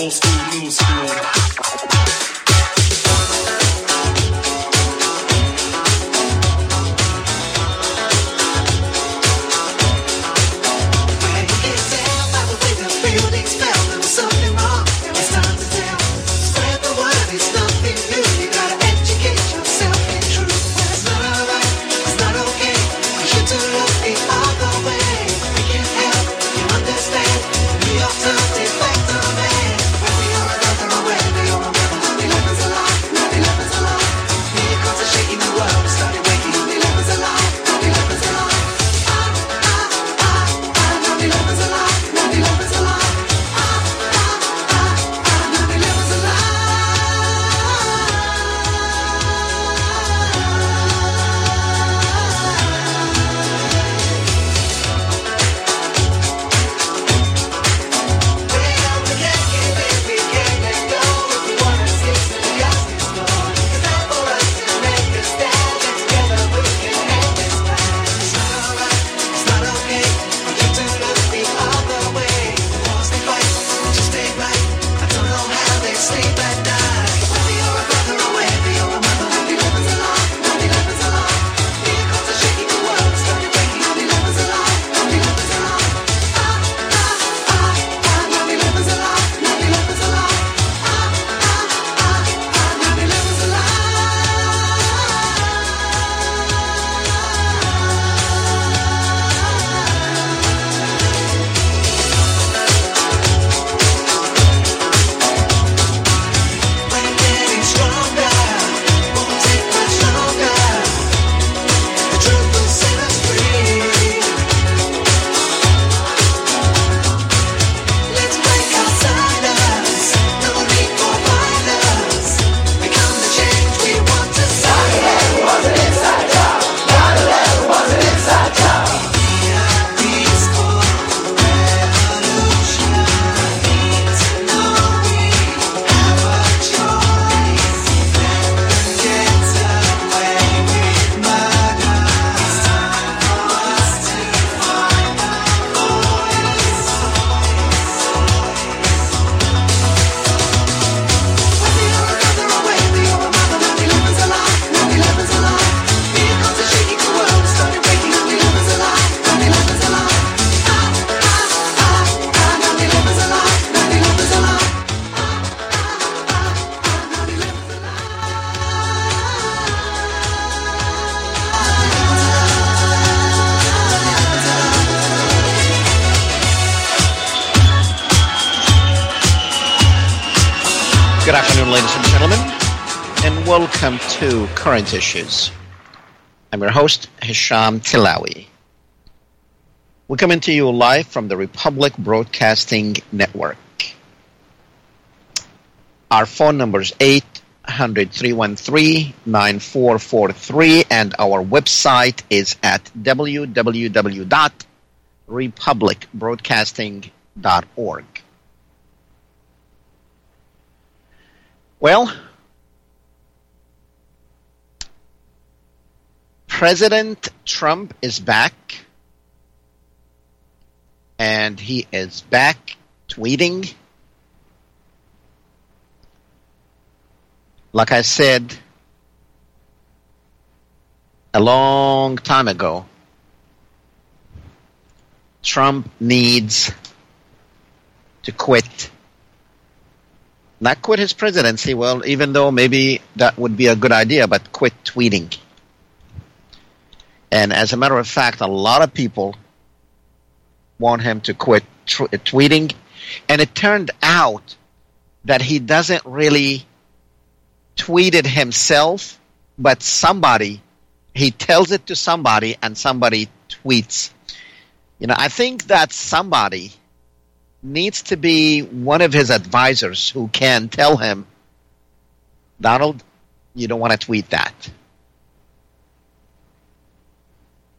old school, new school. Good afternoon, ladies and gentlemen, and welcome to Current Issues. I'm your host, Hisham Tilawi. We're coming to you live from the Republic Broadcasting Network. Our phone number is 800-313-9443, and our website is at www.republicbroadcasting.org. Well, President Trump is back, and he is back tweeting. Like I said a long time ago, Trump needs to quit. Not quit his presidency, well, even though maybe that would be a good idea, but quit tweeting. And as a matter of fact, a lot of people want him to quit tweeting. And it turned out that he doesn't really tweet it himself, but somebody, he tells it to somebody and somebody tweets. You know, I think that somebody needs to be one of his advisors who can tell him, Donald, you don't want to tweet that.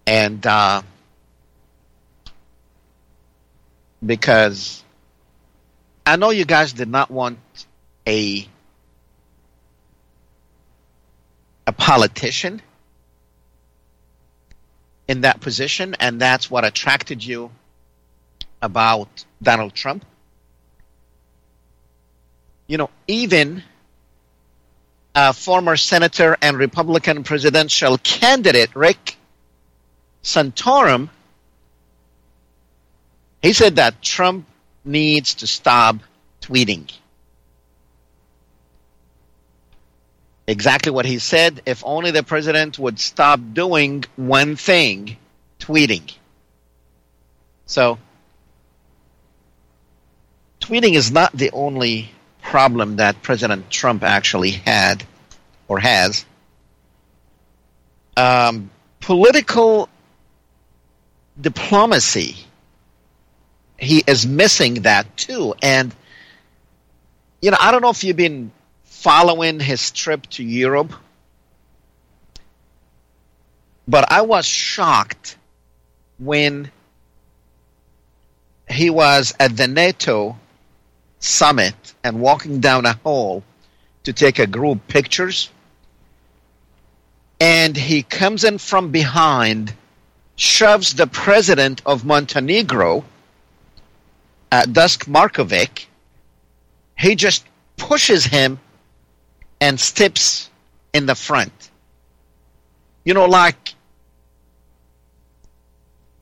And because I know you guys did not want a politician in that position, and that's what attracted you about Donald Trump. even former senator and Republican presidential candidate Rick Santorum, he said that Trump needs to stop tweeting. Exactly what he said. If only the president would stop doing one thing, tweeting. So, tweeting is not the only problem that President Trump actually had or has. Political diplomacy, he is missing that too. And, I don't know if you've been following his trip to Europe, but I was shocked when he was at the NATO summit and walking down a hall to take a group pictures, and he comes in from behind, shoves the president of Montenegro, Duško Marković. He just pushes him and steps in the front. Like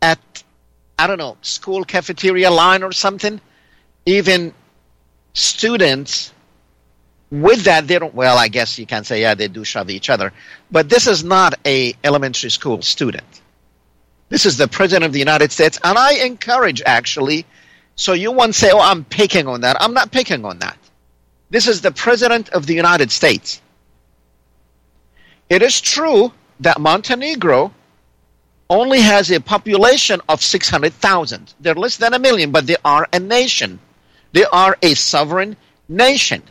at, school cafeteria line or something, even students with that, they don't, well, I guess you can say, yeah, they do shove each other. But this is not a elementary school student. This is the President of the United States, and I encourage, actually, so you won't say, oh, I'm picking on that. I'm not picking on that. This is the President of the United States. It is true that Montenegro only has a population of 600,000. They're less than a million, but they are a nation. They are a sovereign nation.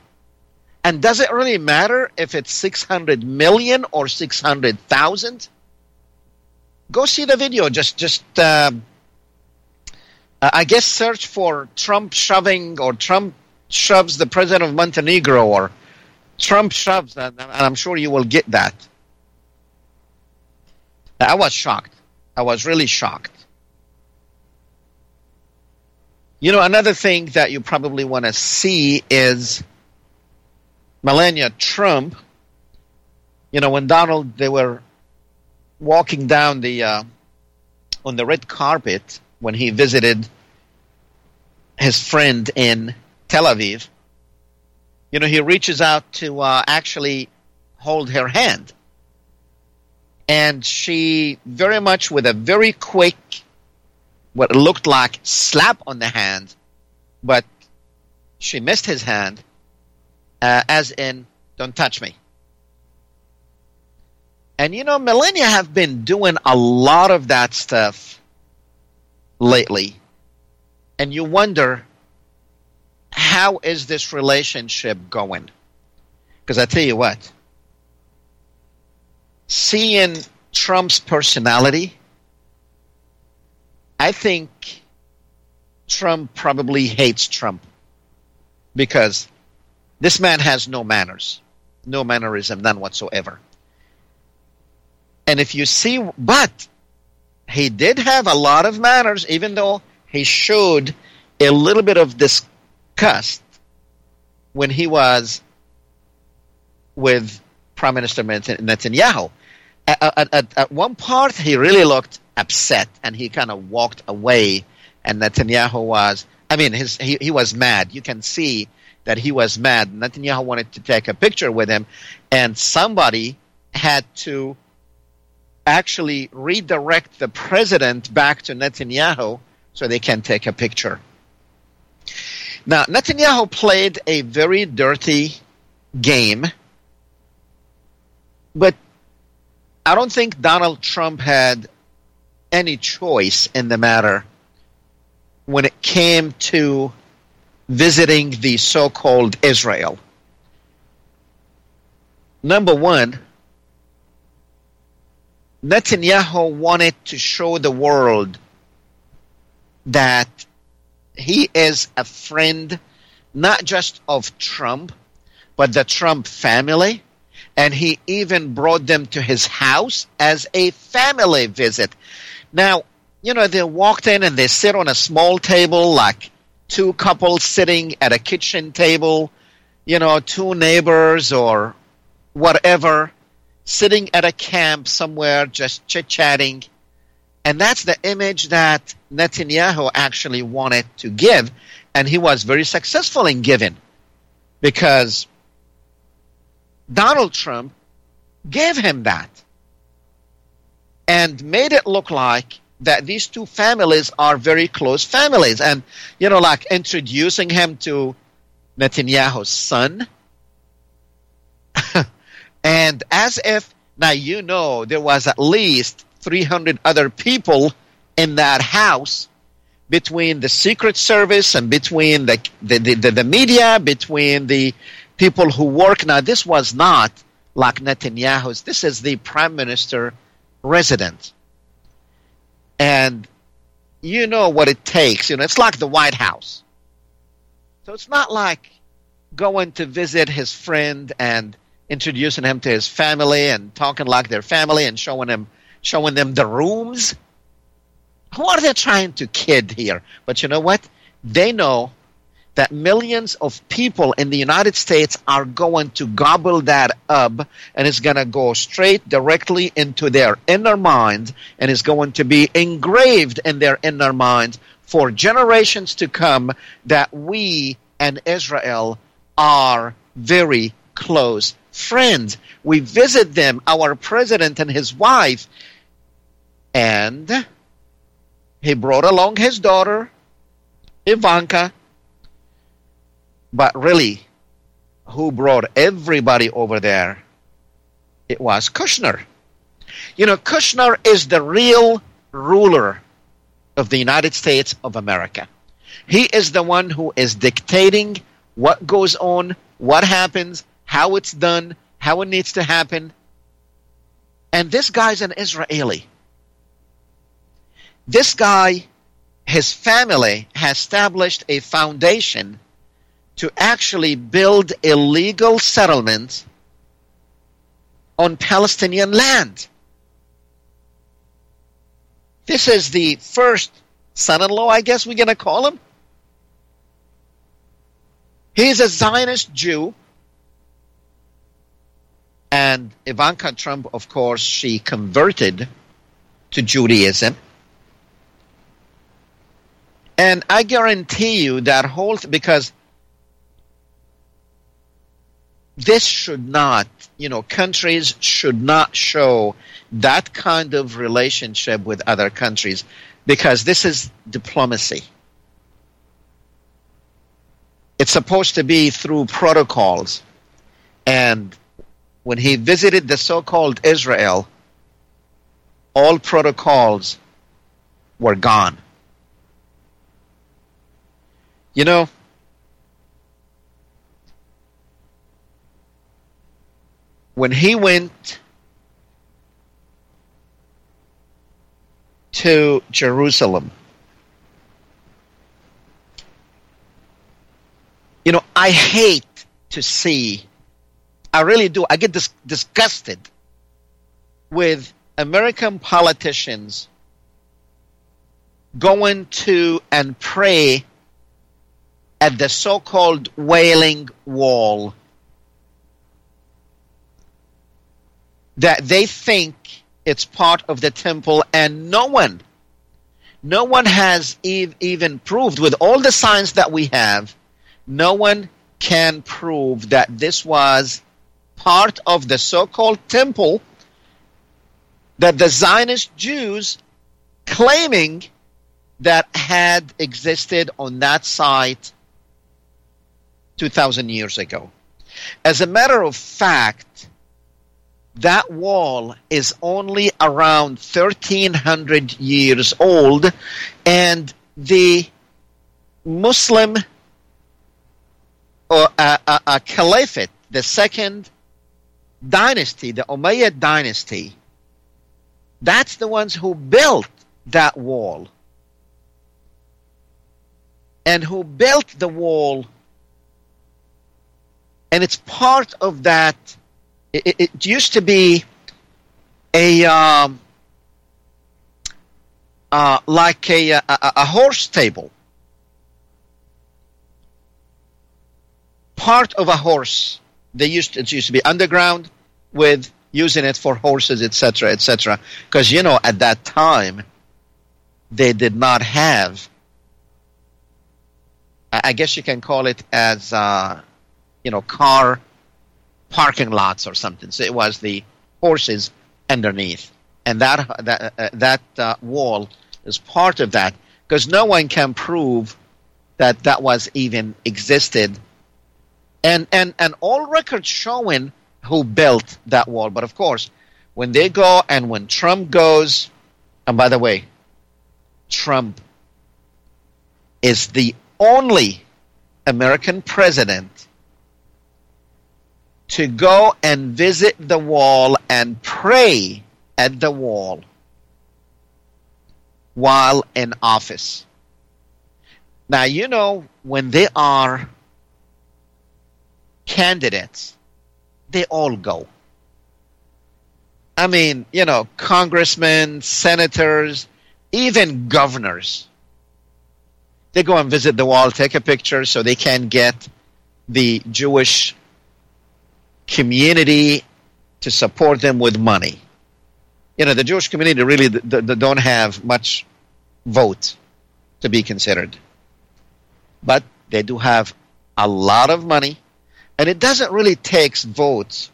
And does it really matter if it's 600 million or 600,000? Go see the video. I guess search for Trump shoving or Trump shoves the president of Montenegro or Trump shoves, and I'm sure you will get that. I was shocked. I was really shocked. Another thing that you probably want to see is Melania Trump. When they were walking down on the red carpet when he visited his friend in Tel Aviv, he reaches out to actually hold her hand. And she very much, with a very quick, what looked like slap on the hand, but she missed his hand, as in, don't touch me. And Melania have been doing a lot of that stuff lately. And you wonder, how is this relationship going? Because I tell you what, seeing Trump's personality, I think Trump probably hates Trump, because this man has no manners, no mannerism, none whatsoever. And if you see, but he did have a lot of manners, even though he showed a little bit of disgust when he was with Prime Minister Netanyahu. At one part, he really looked upset, and he kind of walked away, and Netanyahu was, he was mad. You can see that he was mad. Netanyahu wanted to take a picture with him, and somebody had to actually redirect the president back to Netanyahu so they can take a picture. Now, Netanyahu played a very dirty game, but I don't think Donald Trump had any choice in the matter when it came to visiting the so-called Israel. Number one, Netanyahu wanted to show the world that he is a friend not just of Trump, but the Trump family. And he even brought them to his house as a family visit. Now, they walked in and they sit on a small table, like two couples sitting at a kitchen table. you know, two neighbors or whatever sitting at a camp somewhere just chit-chatting. And that's the image that Netanyahu actually wanted to give, and he was very successful in giving, because Donald Trump gave him that and made it look like that these two families are very close families. And, you know, like introducing him to Netanyahu's son. And as if, now you know, there was at least 300 other people in that house, between the Secret Service and between the media, between the people who work. Now, this was not like Netanyahu's. This is the prime minister resident. And you know what it takes. You know, it's like the White House. So it's not like going to visit his friend and introducing him to his family and talking like their family and showing them the rooms. Who are they trying to kid here? But you know what? They know that millions of people in the United States are going to gobble that up, and it's going to go straight directly into their inner mind, and it's going to be engraved in their inner mind for generations to come that we and Israel are very close friends. We visit them, our president and his wife, and he brought along his daughter, Ivanka. But really, who brought everybody over there? It was Kushner. You know, Kushner is the real ruler of the United States of America. He is the one who is dictating what goes on, what happens, how it's done, how it needs to happen. And this guy's an Israeli. This guy, his family has established a foundation to actually build illegal settlements on Palestinian land. This is the first son-in-law, I guess we're going to call him. He's a Zionist Jew. And Ivanka Trump, of course, she converted to Judaism. And I guarantee you that because this should not, you know, countries should not show that kind of relationship with other countries, because this is diplomacy. It's supposed to be through protocols. And when he visited the so-called Israel, all protocols were gone. You know, when he went to Jerusalem, you know, I hate to see, I really do, I get disgusted with American politicians going to and pray at the so-called Wailing Wall, that they think it's part of the temple, and no one has even proved, with all the science that we have, no one can prove that this was part of the so-called temple that the Zionist Jews claiming that had existed on that site 2,000 years ago. As a matter of fact, that wall is only around 1,300 years old, and the Muslim caliphate, the second dynasty, the Umayyad dynasty, that's the ones who built that wall, and who built the wall, and it's part of that. It used to be a horse stable. part of a horse. It used to be underground with using it for horses, etc., etc. Because, you know, at that time, they did not have, I guess you can call it as, car parking lots or something. So it was the horses underneath. And that wall is part of that, because no one can prove that that was even existed. And all records showing who built that wall. But of course, when they go and when Trump goes, and by the way, Trump is the only American president to go and visit the wall and pray at the wall while in office. Now, you know, when they are candidates, they all go. I mean, you know, congressmen, senators, even governors. They go and visit the wall, take a picture so they can get the Jewish community to support them with money. You know, the Jewish community really don't have much vote to be considered. But they do have a lot of money, and it doesn't really take votes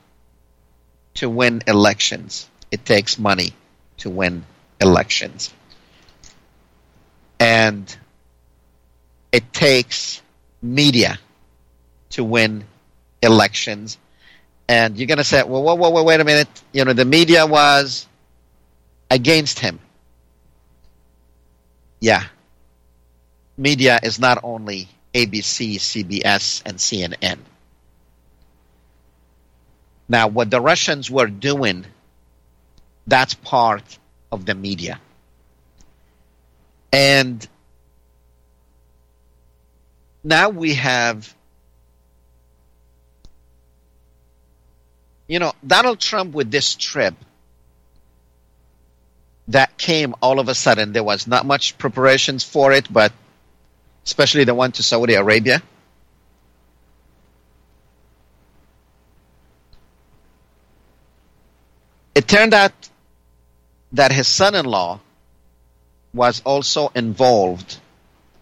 to win elections. It takes money to win elections. And it takes media to win elections. And you're going to say, well, whoa, wait a minute. You know, the media was against him. Yeah. Media is not only ABC, CBS, and CNN. Now, what the Russians were doing, that's part of the media. And now we have, you know, Donald Trump with this trip that came all of a sudden. There was not much preparations for it, but especially the one to Saudi Arabia. It turned out that his son-in-law was also involved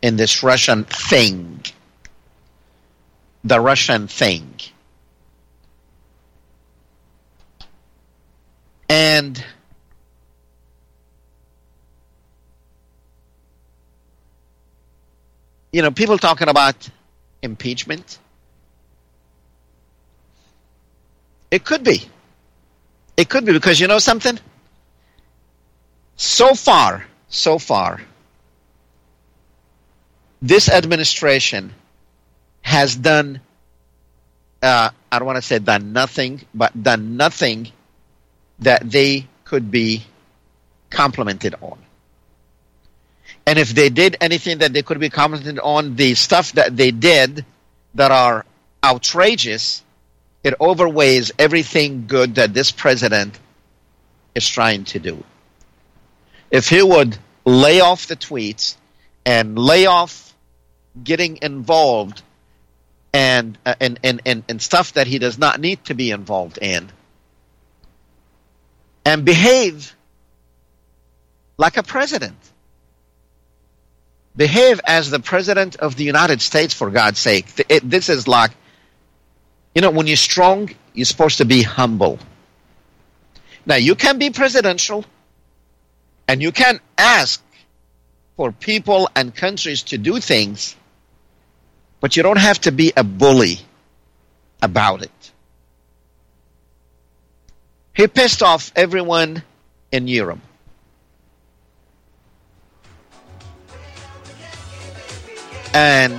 in this Russian thing. The Russian thing. And you know, people talking about impeachment. It could be. It could be, because you know something? So far, this administration has done, I don't want to say done nothing, but done nothing that they could be complimented on. And if they did anything that they could be commented on, the stuff that they did that are outrageous, it overweighs everything good that this president is trying to do. If he would lay off the tweets and lay off getting involved and stuff that he does not need to be involved in, and behave like a president. Behave as the president of the United States, for God's sake. This is like, you know, when you're strong, you're supposed to be humble. Now, you can be presidential, and you can ask for people and countries to do things, but you don't have to be a bully about it. He pissed off everyone in Europe. And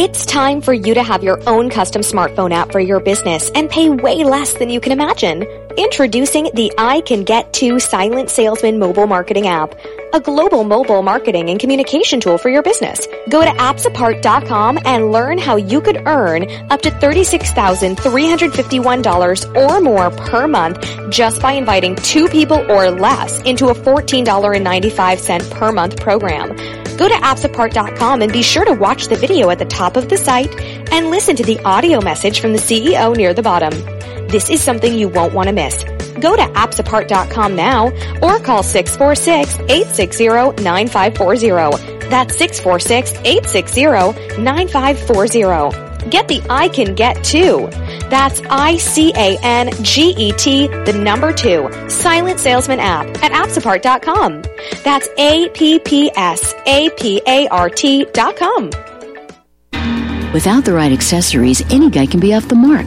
It's It's time for you to have your own custom smartphone app for your business and pay way less than you can imagine. Introducing the I Can Get To Silent Salesman mobile marketing app, a global mobile marketing and communication tool for your business. Go to appsapart.com and learn how you could earn up to $36,351 or more per month just by inviting two people or less into a $14.95 per month program. Go to appsapart.com and be sure to watch the video at the top of the site and listen to the audio message from the CEO near the bottom. This is something you won't want to miss. Go to appsapart.com now or call 646-860-9540. That's 646-860-9540. Get the I Can Get To. That's ICANGET2, Silent Salesman app at appsapart.com. That's APPSAPART.com. Without the right accessories, any guy can be off the mark.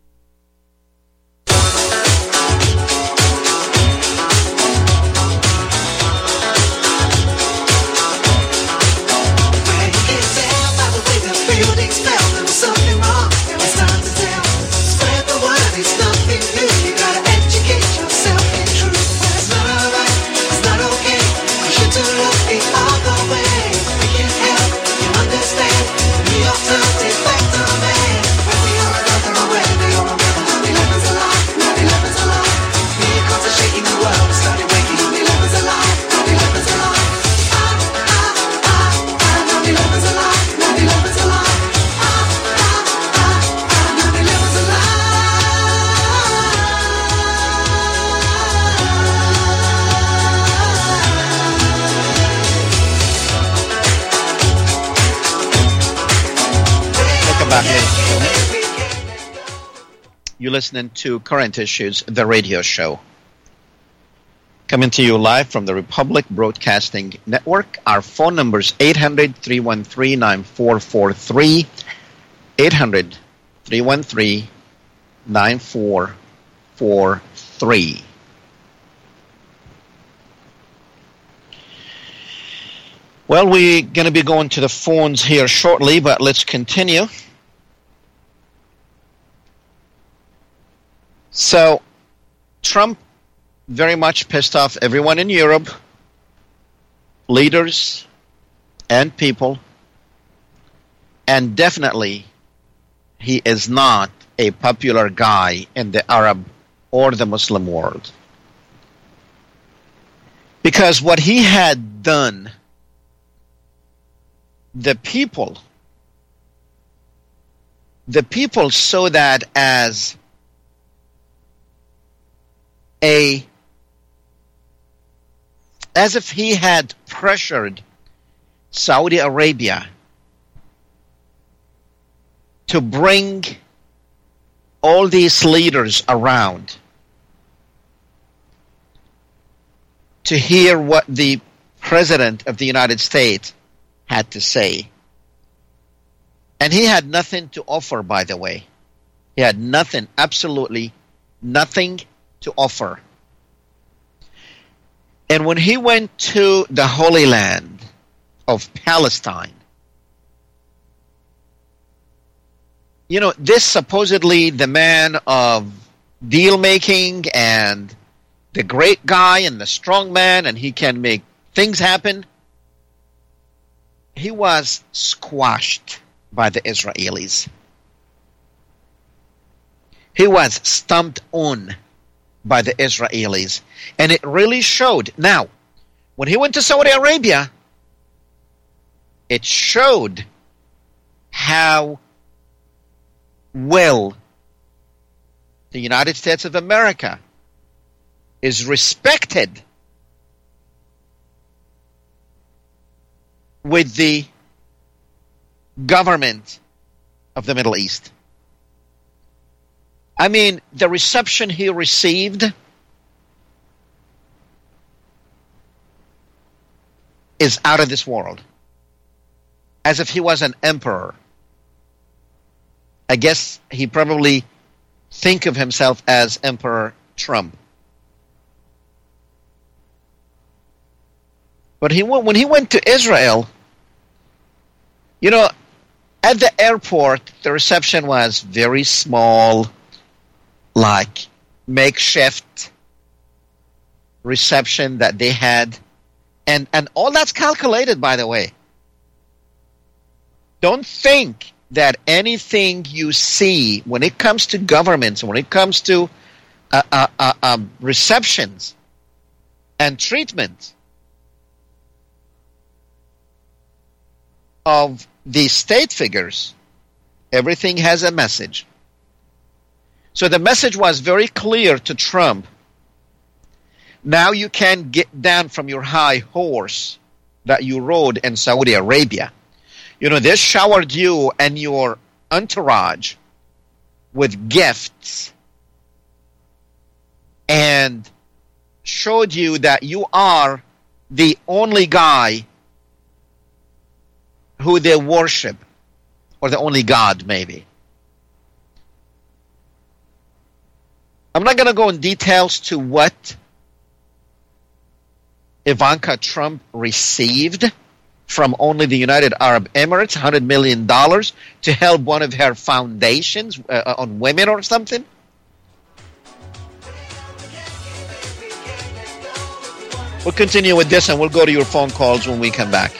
You're listening to Current Issues, the radio show. Coming to you live from the Republic Broadcasting Network. Our phone number is 800-313-9443, 800-313-9443. Well, we're going to be going to the phones here shortly, but let's continue. So, Trump very much pissed off everyone in Europe, leaders and people, and definitely he is not a popular guy in the Arab or the Muslim world. Because what he had done, the people saw that as as if he had pressured Saudi Arabia to bring all these leaders around to hear what the President of the United States had to say. And he had nothing to offer, by the way. He had nothing, absolutely nothing to offer. And when he went to the Holy Land of Palestine, you know, this supposedly the man of deal-making and the great guy and the strong man, and he can make things happen. He was squashed by the Israelis. He was stomped on by the Israelis. And it really showed. Now, when he went to Saudi Arabia, it showed how well the United States of America is respected with the government of the Middle East. I mean, the reception he received is out of this world, as if he was an emperor. I guess he probably think of himself as Emperor Trump. But when he went to Israel, you know, at the airport, the reception was very small, like makeshift reception that they had. And all that's calculated, by the way. Don't think that anything you see when it comes to governments, when it comes to receptions and treatment of the state figures, everything has a message. So the message was very clear to Trump. Now you can get down from your high horse that you rode in Saudi Arabia. You know, they showered you and your entourage with gifts and showed you that you are the only guy who they worship, or the only God, maybe. I'm not going to go in details to what Ivanka Trump received from only the United Arab Emirates, $100 million to help one of her foundations on women or something. We'll continue with this and we'll go to your phone calls when we come back.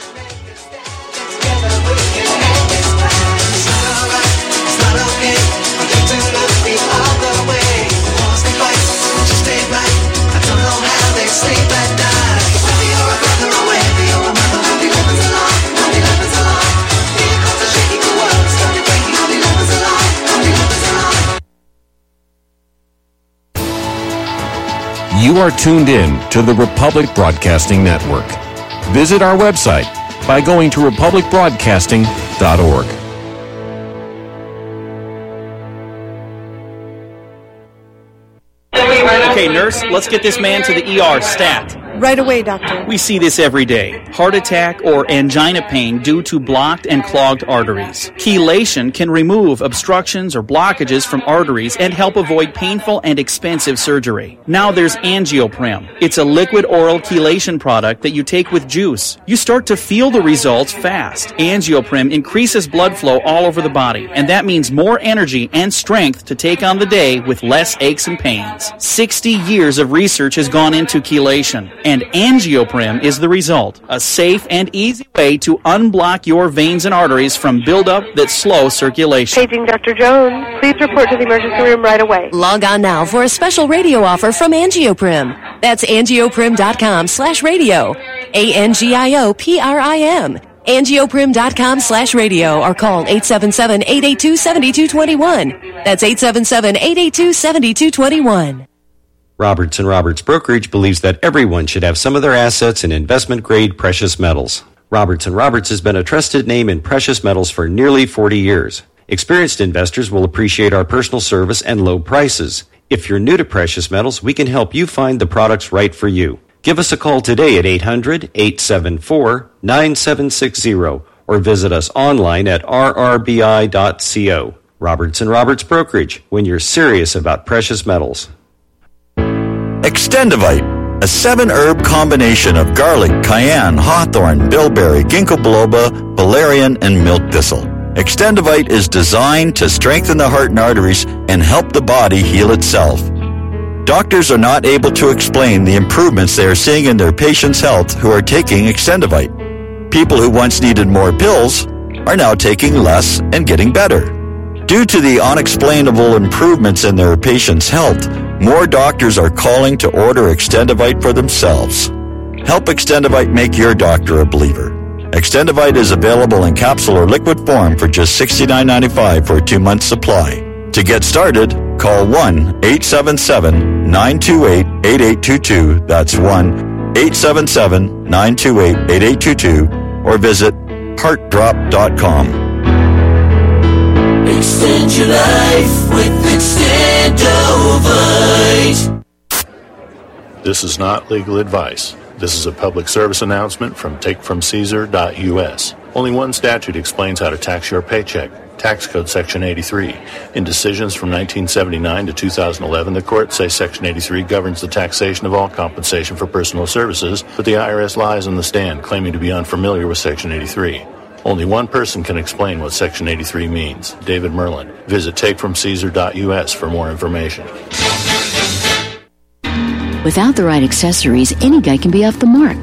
You are tuned in to the Republic Broadcasting Network. Visit our website by going to republicbroadcasting.org. Okay, nurse, let's get this man to the ER stat. Right away, doctor. We see this every day. Heart attack or angina pain due to blocked and clogged arteries. Chelation can remove obstructions or blockages from arteries and help avoid painful and expensive surgery. Now there's Angioprim. It's a liquid oral chelation product that you take with juice. You start to feel the results fast. Angioprim increases blood flow all over the body, and that means more energy and strength to take on the day with less aches and pains. 60 years of research has gone into chelation. And Angioprim is the result, a safe and easy way to unblock your veins and arteries from buildup that slow circulation. Paging Dr. Jones, please report to the emergency room right away. Log on now for a special radio offer from Angioprim. That's angioprim.com/radio. ANGIOPRIM. Angioprim.com/radio or call 877-882-7221. That's 877-882-7221. Roberts & Roberts Brokerage believes that everyone should have some of their assets in investment-grade precious metals. Roberts & Roberts has been a trusted name in precious metals for nearly 40 years. Experienced investors will appreciate our personal service and low prices. If you're new to precious metals, we can help you find the products right for you. Give us a call today at 800-874-9760 or visit us online at rrbi.co. Roberts & Roberts Brokerage, when you're serious about precious metals. Extendivite, a 7-herb combination of garlic, cayenne, hawthorn, bilberry, ginkgo biloba, valerian, and milk thistle. Extendivite is designed to strengthen the heart and arteries and help the body heal itself. Doctors are not able to explain the improvements they are seeing in their patients' health who are taking Extendivite. People who once needed more pills are now taking less and getting better. Due to the unexplainable improvements in their patients' health, more doctors are calling to order Extendivite for themselves. Help Extendivite make your doctor a believer. Extendivite is available in capsule or liquid form for just $69.95 for a 2-month supply. To get started, call 1-877-928-8822. That's 1-877-928-8822 or visit heartdrop.com. Extend your life with Extendovite. This is not legal advice. This is a public service announcement from TakeFromCaesar.us. Only one statute explains how to tax your paycheck. Tax Code Section 83. In decisions from 1979 to 2011, the courts say Section 83 governs the taxation of all compensation for personal services, but the IRS lies on the stand, claiming to be unfamiliar with Section 83. Only one person can explain what Section 83 means, David Merlin. Visit TakeFromCaesar.us for more information. Without the right accessories, any guy can be off the mark.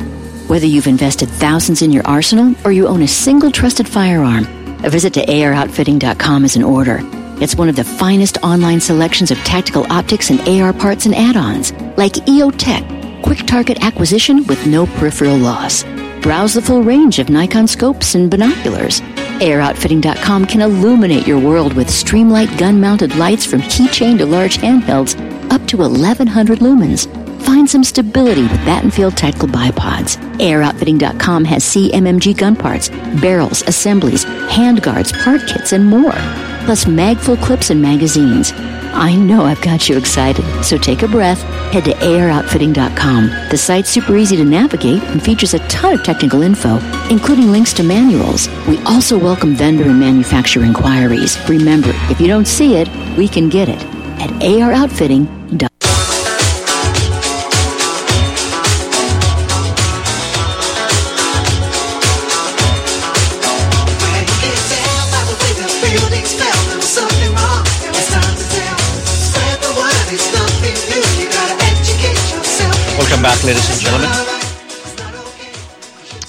Whether you've invested thousands in your arsenal or you own a single trusted firearm, a visit to AROutfitting.com is in order. It's one of the finest online selections of tactical optics and AR parts and add-ons, like EOTech, quick target acquisition with no peripheral loss. Browse the full range of Nikon scopes and binoculars. AROutfitting.com can illuminate your world with Streamlight gun-mounted lights from keychain to large handhelds up to 1,100 lumens. Find some stability with Battenfield tactical bipods. AROutfitting.com has CMMG gun parts, barrels, assemblies, handguards, part kits, and more. Plus magful clips and magazines. I know I've got you excited, so take a breath. Head to AROutfitting.com. The site's super easy to navigate and features a ton of technical info, including links to manuals. We also welcome vendor and manufacturer inquiries. Remember, if you don't see it, we can get it at AROutfitting.com. Welcome back, ladies and gentlemen.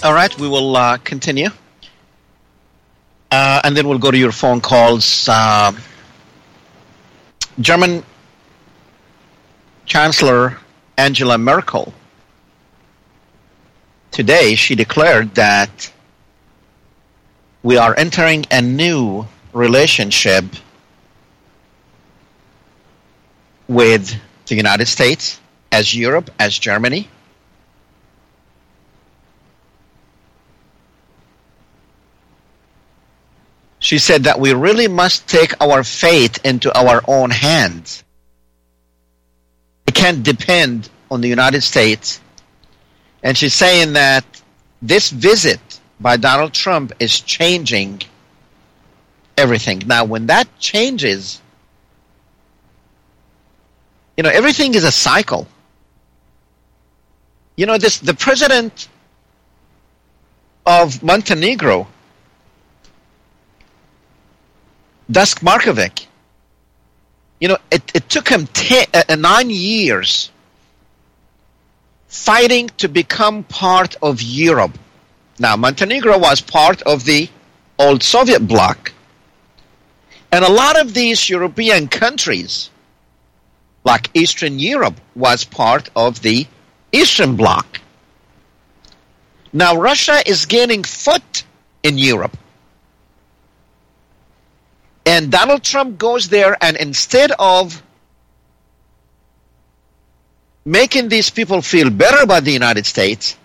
All right, we will continue. And then we'll go to your phone calls. German Chancellor Angela Merkel, today she declared that we are entering a new relationship with the United States, as Europe, as Germany. She said that we really must take our fate into our own hands. We can't depend on the United States. And she's saying that this visit by Donald Trump is changing everything. Now, when that changes, you know, everything is a cycle. You know, the president of Montenegro, Duško Marković, you know, it took him 9 years fighting to become part of Europe. Now, Montenegro was part of the old Soviet bloc. And a lot of these European countries, like Eastern Europe, was part of the Eastern Bloc. Now Russia is gaining foot in Europe. And Donald Trump goes there, and instead of making these people feel better about the United States,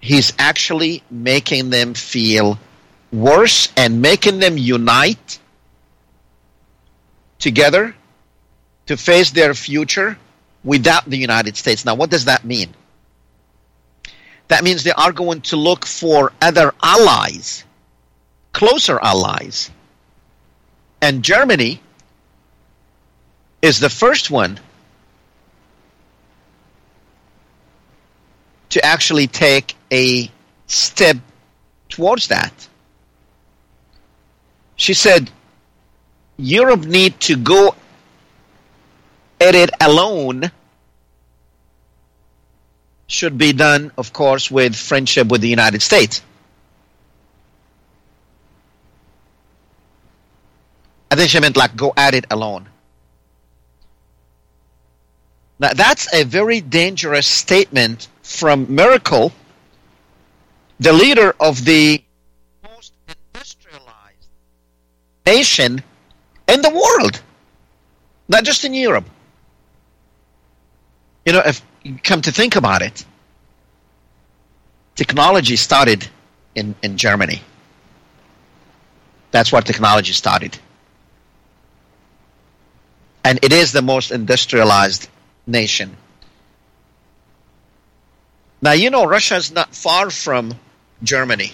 he's actually making them feel worse and making them unite together to face their future without the United States. Now, what does that mean? That means they are going to look for other allies, closer allies. And Germany is the first one to actually take a step towards that. She said, Europe need to go at it alone. Should be done, of course, with friendship with the United States. I think she meant like go at it alone. Now, that's a very dangerous statement from Merkel, the leader of the most industrialized nation in the world, not just in Europe. You know, if you come to think about it, technology started in Germany. That's where technology started. And it is the most industrialized nation. Now, you know, Russia is not far from Germany.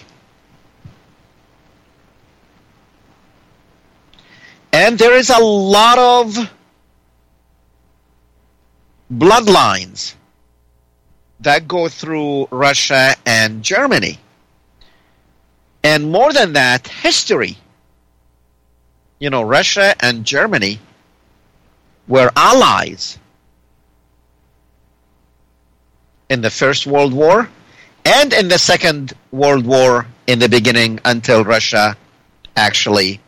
And there is a lot of bloodlines that go through Russia and Germany. And more than that, history. You know, Russia and Germany were allies in the First World War and in the Second World War in the beginning, until Russia actually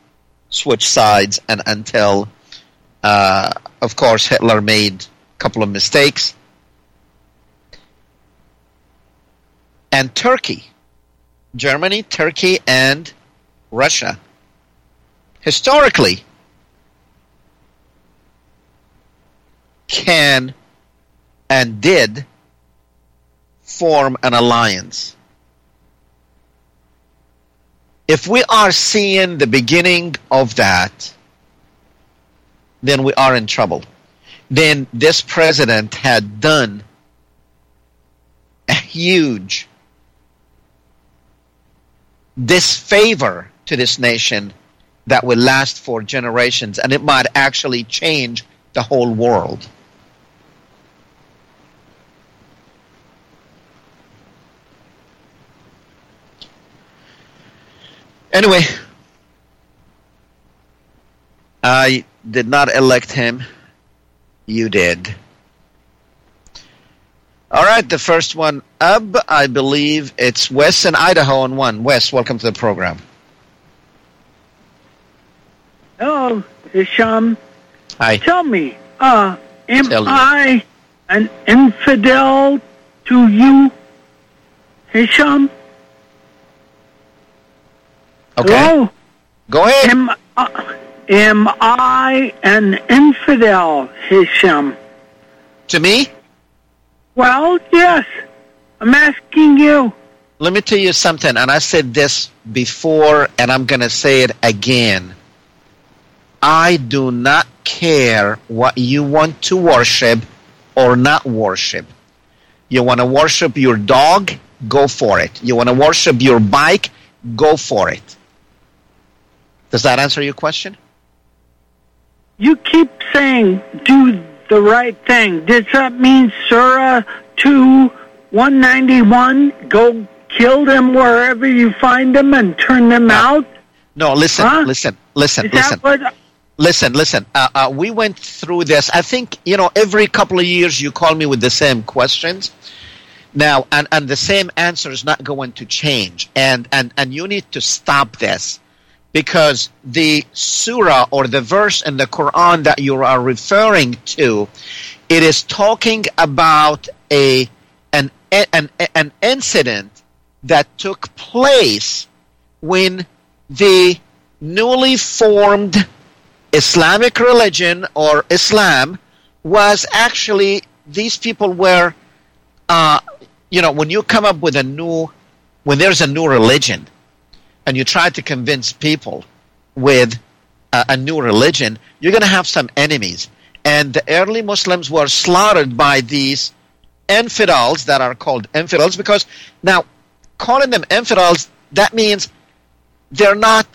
switched sides, and until, of course, Hitler made a couple of mistakes. And Turkey, Germany, Turkey, and Russia, historically, can and did form an alliance. If we are seeing the beginning of that, then we are in trouble. Then this president had done a huge disfavor to this nation that will last for generations, and it might actually change the whole world. Anyway, I did not elect him. You did. All right, the first one up, I believe it's Wes in Idaho on one. Wes, welcome to the program. Hello, Hisham. Hi. Tell me, am I an infidel to you, Hisham? Okay. Hello? Go ahead. Am I an infidel, Hisham? To me? Well, yes. I'm asking you. Let me tell you something, and I said this before, and I'm going to say it again. I do not care what you want to worship or not worship. You want to worship your dog? Go for it. You want to worship your bike? Go for it. Does that answer your question? You keep saying do the right thing. Does that mean Surah 2, 191, go kill them wherever you find them and turn them out? No, listen, listen. We went through this. I think, you know, every couple of years you call me with the same questions. Now, and the same answer is not going to change. And you need to stop this, because the surah or the verse in the Quran that you are referring to, it is talking about an incident that took place when the newly formed Islamic religion or Islam was actually, these people were, when you come up with when there's a new religion and you try to convince people with a new religion, you're going to have some enemies. And the early Muslims were slaughtered by these infidels that are called infidels, because now calling them infidels, that means they are not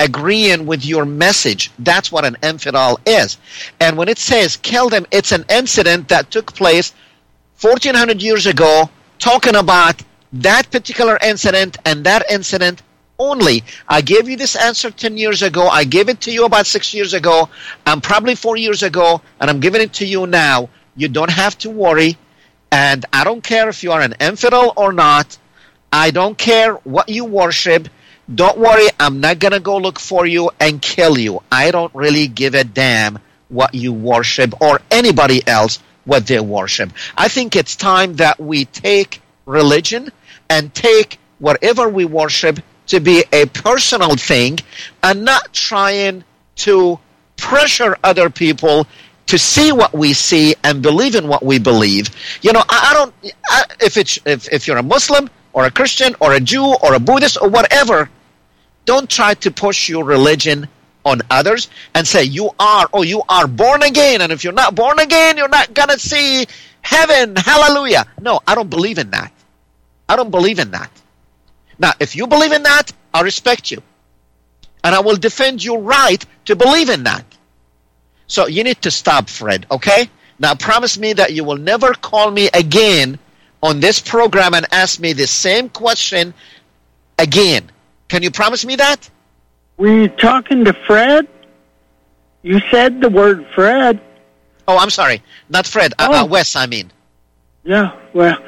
agreeing with your message. That's what an infidel is. And when it says kill them, it's an incident that took place 1400 years ago, talking about that particular incident and that incident only. I gave you this answer 10 years ago. I gave it to you about 6 years ago, and probably 4 years ago, and I'm giving it to you now. You don't have to worry. And I don't care if you are an infidel or not. I don't care what you worship. Don't worry, I'm not going to go look for you and kill you. I don't really give a damn what you worship or anybody else what they worship. I think it's time that we take religion and take whatever we worship to be a personal thing and not trying to pressure other people to see what we see and believe in what we believe. If you're a Muslim or a Christian or a Jew or a Buddhist or whatever, don't try to push your religion on others and say you are born again, and if you're not born again, you're not going to see heaven. Hallelujah. No, I don't believe in that. I don't believe in that. Now, if you believe in that, I respect you, and I will defend your right to believe in that. So you need to stop, Fred, okay? Now promise me that you will never call me again on this program and ask me the same question again. Can you promise me that? Were you talking to Fred? You said the word Fred. Oh, I'm sorry. Not Fred. Wes, I mean. Yeah, well.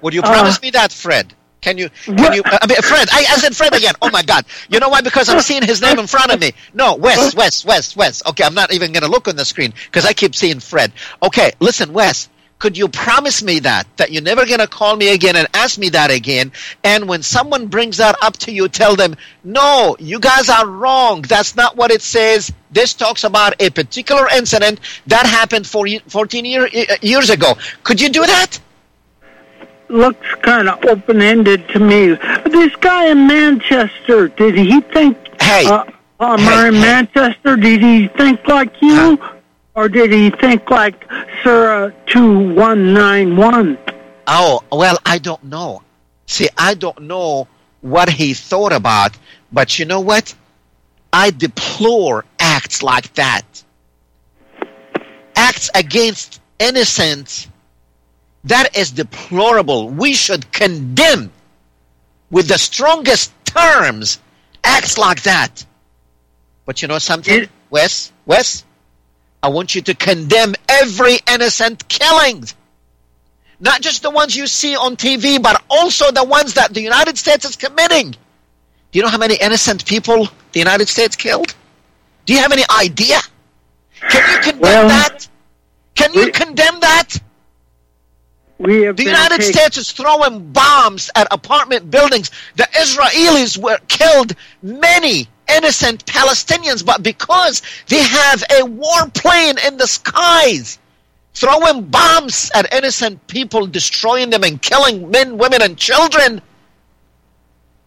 Would you promise me that, Fred? Can you? I mean, Fred. I said Fred again. Oh, my God. You know why? Because I'm seeing his name in front of me. No, Wes. Okay, I'm not even going to look on the screen because I keep seeing Fred. Okay, listen, Wes. Could you promise me that you're never going to call me again and ask me that again? And when someone brings that up to you, tell them, no, you guys are wrong. That's not what it says. This talks about a particular incident that happened 14 years ago. Could you do that? Looks kind of open-ended to me. This guy in Manchester, did he think... Manchester, did he think like you? Huh? Or did he think like Surah 2191? Oh, well, I don't know. See, I don't know what he thought about, but you know what? I deplore acts like that. Acts against innocent, that is deplorable. We should condemn with the strongest terms acts like that. But you know something, Wes? I want you to condemn every innocent killings. Not just the ones you see on TV, but also the ones that the United States is committing. Do you know how many innocent people the United States killed? Do you have any idea? Can you condemn that? Can you condemn that? The United States is throwing bombs at apartment buildings. The Israelis killed many innocent Palestinians, but because they have a warplane in the skies throwing bombs at innocent people, destroying them and killing men, women, and children,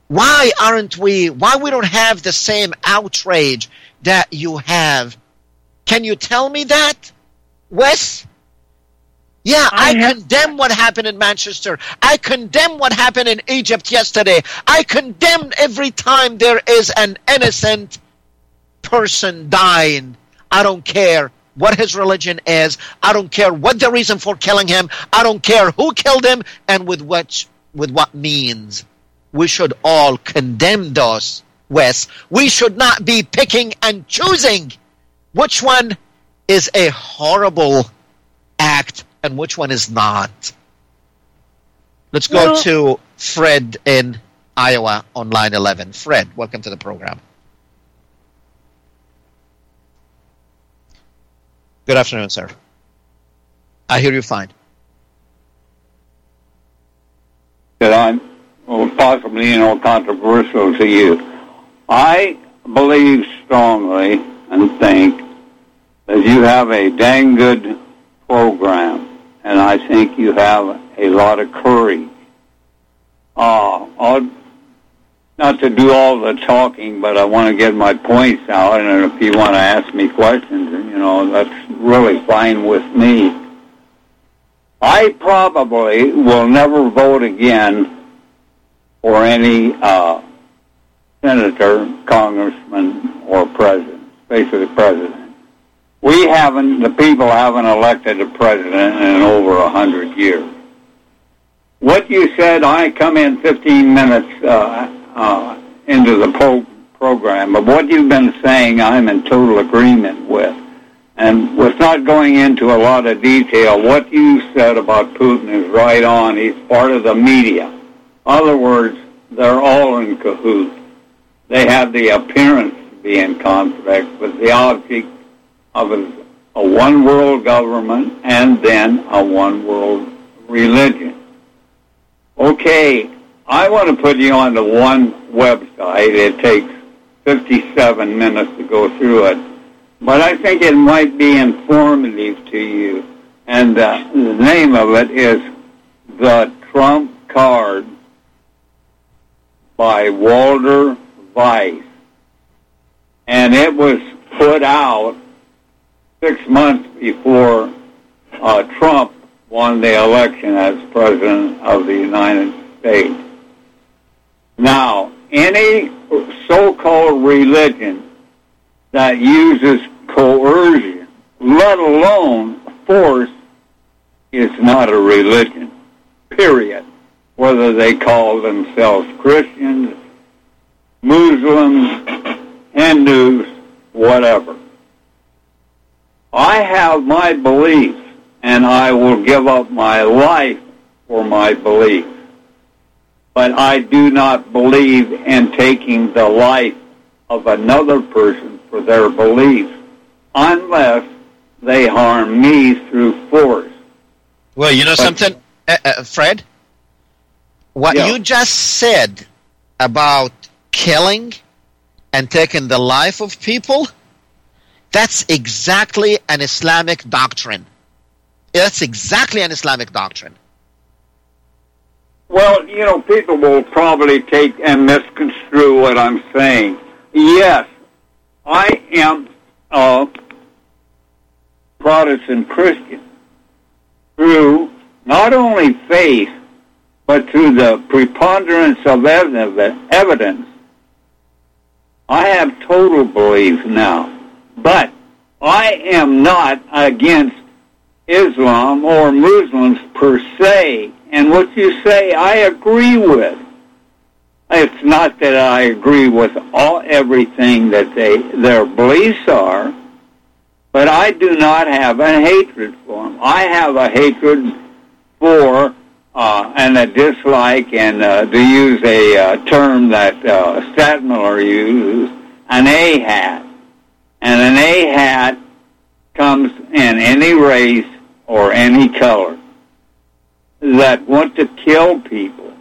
why we don't have the same outrage that you have? Can you tell me that, Wes? Yeah, I condemn what happened in Manchester. I condemn what happened in Egypt yesterday. I condemn every time there is an innocent person dying. I don't care what his religion is. I don't care what the reason for killing him. I don't care who killed him and with what means. We should all condemn those, Wes. We should not be picking and choosing which one is a horrible act and which one is not. Let's go to Fred in Iowa on line 11. Fred, welcome to the program. Good afternoon, sir. I hear you fine. That I'm possibly controversial to you. I believe strongly and think that you have a dang good program, and I think you have a lot of courage. Not to do all the talking, but I want to get my points out, and if you want to ask me questions, you know, that's really fine with me. I probably will never vote again for any senator, congressman, or president, basically president. The people haven't elected a president in over 100 years. What you said, I come in 15 minutes into the program, but what you've been saying I'm in total agreement with. And with not going into a lot of detail, what you said about Putin is right on. He's part of the media. In other words, they're all in cahoots. They have the appearance to be in conflict with the object of a one-world government and then a one-world religion. Okay, I want to put you on to one website. It takes 57 minutes to go through it. But I think it might be informative to you. And the name of it is The Trump Card by Walter Weiss. And it was put out 6 months before Trump won the election as President of the United States. Now, any so-called religion that uses coercion, let alone force, is not a religion, period. Whether they call themselves Christians, Muslims, Hindus, whatever. I have my beliefs, and I will give up my life for my beliefs. But I do not believe in taking the life of another person for their beliefs, unless they harm me through force. Well, you know something, Fred? What you just said about killing and taking the life of people, that's exactly an Islamic doctrine. That's exactly an Islamic doctrine. Well, you know, people will probably take and misconstrue what I'm saying. Yes. I am a Protestant Christian through not only faith, but through the preponderance of evidence. I have total belief now, but I am not against Islam or Muslims per se, and what you say I agree with. It's not that I agree with everything that their beliefs are, but I do not have a hatred for them. I have a hatred for and a dislike, and to use a term that Statmiller used, an A-hat. And an A-hat comes in any race or any color that want to kill people.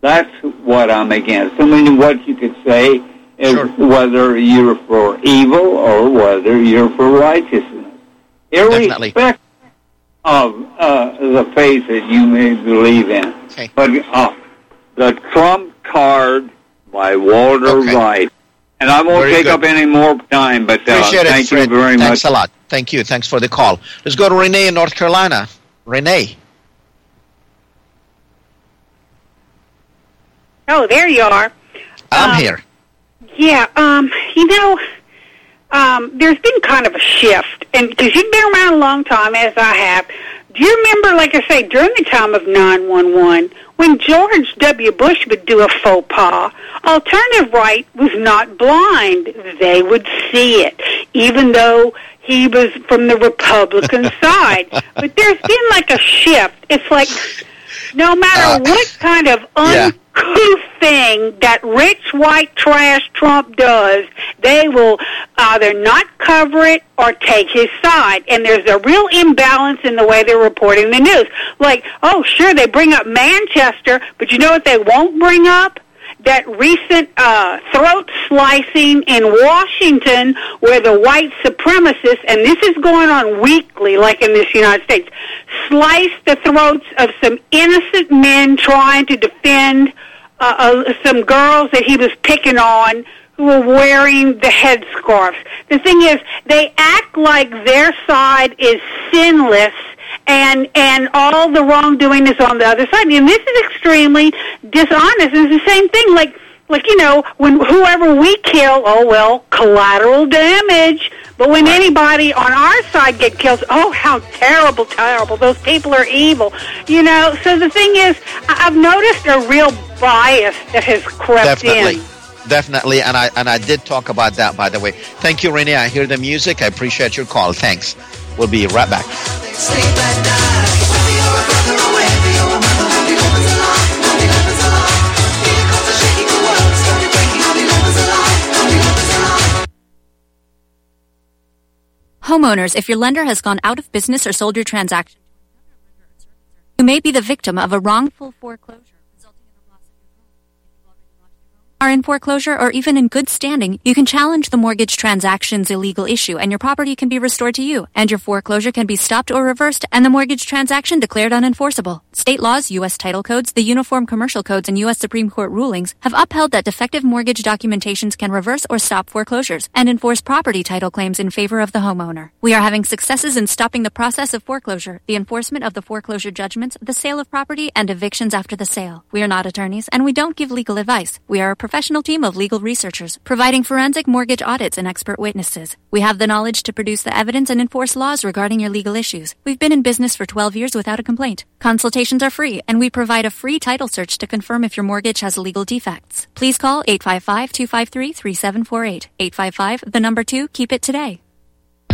That's what I'm against. I mean, what you could say is whether you're for evil or whether you're for righteousness. Irrespective of the faith that you may believe in. Okay. But the Trump Card by Walter White. And I won't take up any more time, but thank you very much. Thanks a lot. Thank you. Thanks for the call. Let's go to Renee in North Carolina. Renee. Oh, there you are. I'm here. Yeah, you know, there's been kind of a shift, and because you've been around a long time, as I have. Do you remember, like I say, during the time of 9/11, when George W. Bush would do a faux pas, alternative right was not blind. They would see it, even though he was from the Republican side. But there's been like a shift. It's like no matter what kind of cool thing that rich white trash Trump does, they will either not cover it or take his side. And there's a real imbalance in the way they're reporting the news. Like, oh, sure, they bring up Manchester, but you know what they won't bring up? that recent throat slicing in Washington where the white supremacists, and this is going on weekly, like in this United States, sliced the throats of some innocent men trying to defend some girls that he was picking on who were wearing the headscarves. The thing is, they act like their side is sinless, and all the wrongdoing is on the other side. And this is extremely dishonest. And it's the same thing, like you know, when whoever we kill, oh, well, collateral damage. But when anybody on our side get killed, oh, how terrible, terrible. Those people are evil. You know, so the thing is, I've noticed a real bias that has crept in. Definitely, and I did talk about that, by the way. Thank you, Renee. I hear the music. I appreciate your call. Thanks. We'll be right back. Homeowners, if your lender has gone out of business or sold your transaction, you may be the victim of a wrongful foreclosure. Are in foreclosure or even in good standing, you can challenge the mortgage transaction's illegal issue and your property can be restored to you, and your foreclosure can be stopped or reversed and the mortgage transaction declared unenforceable. State laws, U.S. title codes, the Uniform Commercial Codes, and U.S. Supreme Court rulings have upheld that defective mortgage documentations can reverse or stop foreclosures and enforce property title claims in favor of the homeowner. We are having successes in stopping the process of foreclosure, the enforcement of the foreclosure judgments, the sale of property, and evictions after the sale. We are not attorneys and we don't give legal advice. We are a professional team of legal researchers providing forensic mortgage audits and expert witnesses. We have the knowledge to produce the evidence and enforce laws regarding your legal issues. We've been in business for 12 years without a complaint. Consultations are free, and we provide a free title search to confirm if your mortgage has legal defects. Please call 855-253-3748. 855-2 keep it today.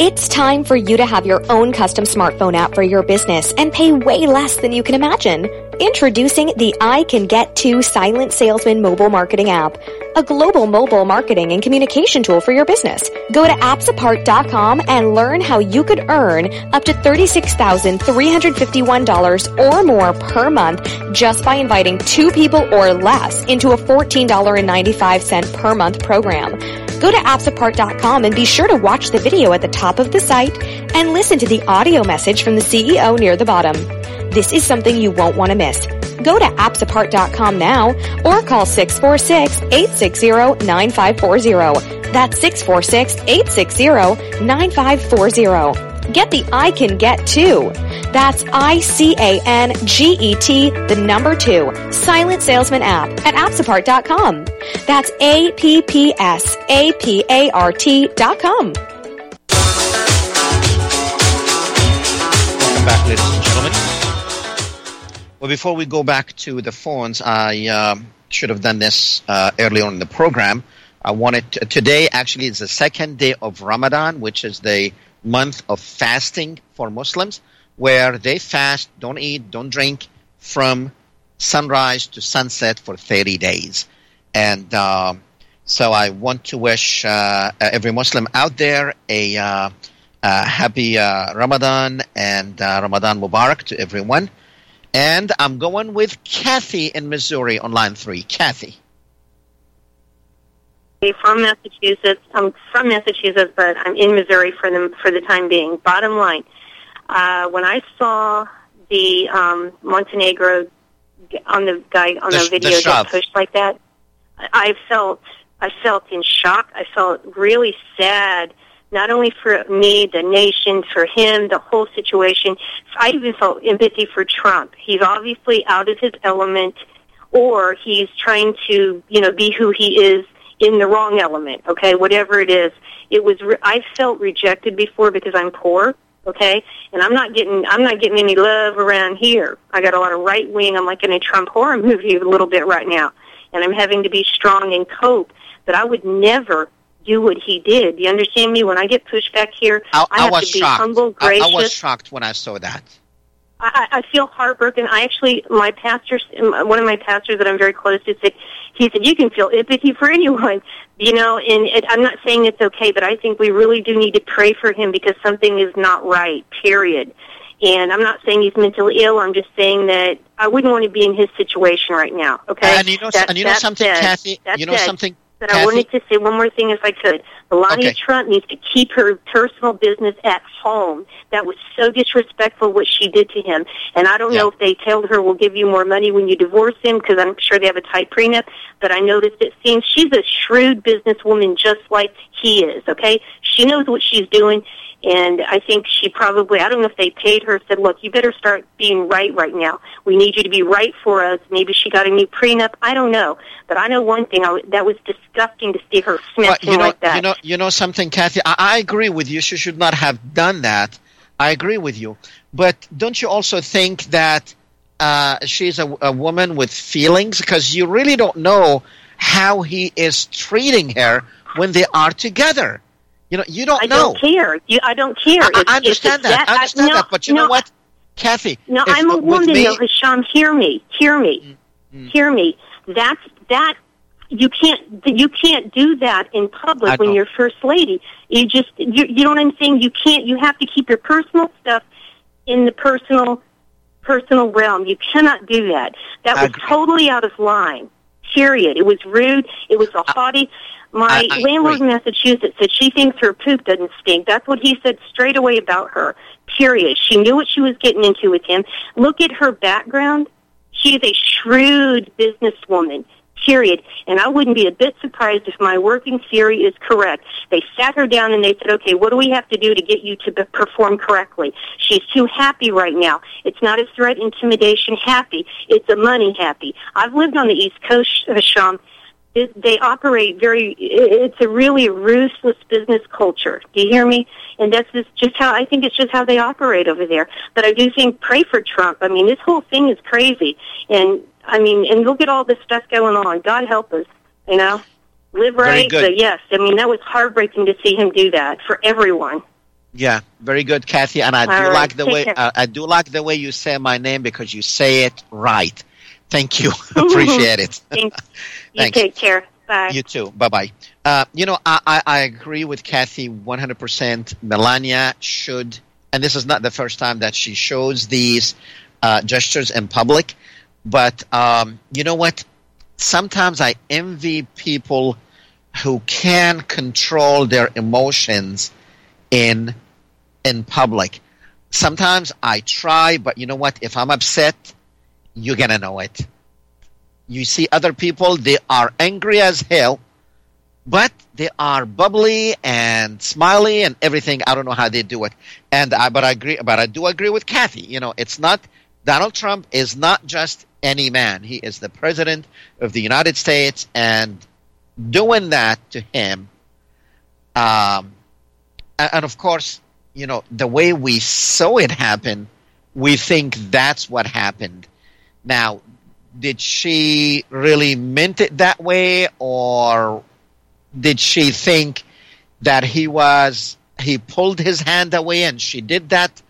It's time for you to have your own custom smartphone app for your business and pay way less than you can imagine. Introducing the I Can Get To Silent Salesman mobile marketing app, a global mobile marketing and communication tool for your business. Go to appsapart.com and learn how you could earn up to $36,351 or more per month just by inviting two people or less into a $14.95 per month program. Go to appsapart.com and be sure to watch the video at the top of the site and listen to the audio message from the CEO near the bottom. This is something you won't want to miss. Go to appsapart.com now or call 646-860-9540. That's 646-860-9540. Get the I Can Get To. That's I-C-A-N-G-E-T, 2, Silent Salesman app at appsapart.com. That's APPSAPART.com. Welcome back, ladies and gentlemen. Well, before we go back to the phones, I should have done this earlier on in the program. I wanted to, today actually is the second day of Ramadan, which is the month of fasting for Muslims, where they fast, don't eat, don't drink from sunrise to sunset for 30 days. And so I want to wish every Muslim out there a happy Ramadan and Ramadan Mubarak to everyone. And I'm going with Kathy in Missouri on line 3. Kathy. I'm from Massachusetts, but I'm in Missouri for the time being. Bottom line, when I saw the Montenegro on the guy on the video that pushed like that, I felt in shock. I felt really sad, not only for me, the nation, for him, the whole situation. I even felt empathy for Trump. He's obviously out of his element, or he's trying to, be who he is in the wrong element, okay, whatever it is. I felt rejected before because I'm poor, okay, and I'm not getting any love around here. I got a lot of right wing. I'm like in a Trump horror movie a little bit right now, and I'm having to be strong and cope, but I would never do what he did. You understand me? When I get pushed back here, I have to be humble, gracious. I was shocked when I saw that. I feel heartbroken. My pastor, one of my pastors that I'm very close to, he said, you can feel empathy for anyone, and I'm not saying it's okay, but I think we really do need to pray for him because something is not right, period. And I'm not saying he's mentally ill. I'm just saying that I wouldn't want to be in his situation right now, okay? But I wanted to say one more thing if I could. Melania Trump needs to keep her personal business at home. That was so disrespectful what she did to him. And I don't know if they told her, we'll give you more money when you divorce him, because I'm sure they have a tight prenup. But I noticed it seems she's a shrewd businesswoman just like he is, okay? She knows what she's doing. And I think she probably, I don't know if they paid her, said, look, you better start being right now. We need you to be right for us. Maybe she got a new prenup. I don't know. But I know one thing, that was disgusting to see her smacking like that. You know something, Kathy? I agree with you. She should not have done that. I agree with you. But don't you also think that she's a woman with feelings? Because you really don't know how he is treating her when they are together. You don't know. I don't care. I understand that. But you know what, Kathy? No, I'm a woman, though, Hisham. Hear me. That. You can't do that in public when you're first lady. You know what I'm saying? You can't. You have to keep your personal stuff in the personal realm. You cannot do that. That was totally out of line. Period. It was rude. It was a haughty. My landlord in Massachusetts said she thinks her poop doesn't stink. That's what he said straight away about her, period. She knew what she was getting into with him. Look at her background. She is a shrewd businesswoman, period. And I wouldn't be a bit surprised if my working theory is correct. They sat her down and they said, okay, what do we have to do to get you to perform correctly? She's too happy right now. It's not a threat, intimidation happy. It's a money happy. I've lived on the East Coast, Hisham. They operate it's a really ruthless business culture. Do you hear me? And that's just how, I think it's just how they operate over there. But I do think pray for Trump. I mean, this whole thing is crazy. And, I mean, and look at all this stuff going on. God help us, Live right, but yes. I mean, that was heartbreaking to see him do that for everyone. Yeah, very good, Kathy. And I do like the way you say my name because you say it right. Thank you. Appreciate it. Thanks. You take care. Bye. You too. Bye-bye. I agree with Kathy 100%. Melania should, and this is not the first time that she shows these gestures in public, but you know what? Sometimes I envy people who can control their emotions in public. Sometimes I try, but you know what? If I'm upset, you're going to know it. You see other people, they are angry as hell, but they are bubbly and smiley and everything. I don't know how they do it. But I do agree with Kathy. It's not – Donald Trump is not just any man. He is the president of the United States, and doing that to him and of course, the way we saw it happen, we think that's what happened. Now, did she really meant it that way, or did she think that he pulled his hand away and she did that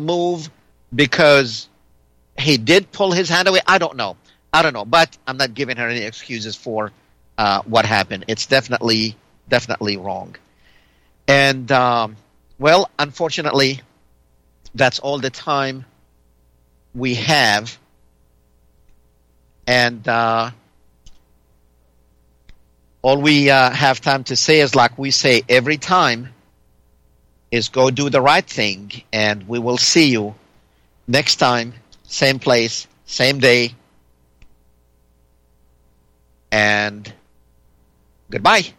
move because he did pull his hand away? I don't know, but I'm not giving her any excuses for what happened. It's definitely wrong. And, well, unfortunately, that's all the time we have. And all we have time to say is, like we say every time, is go do the right thing. And we will see you next time, same place, same day. and goodbye.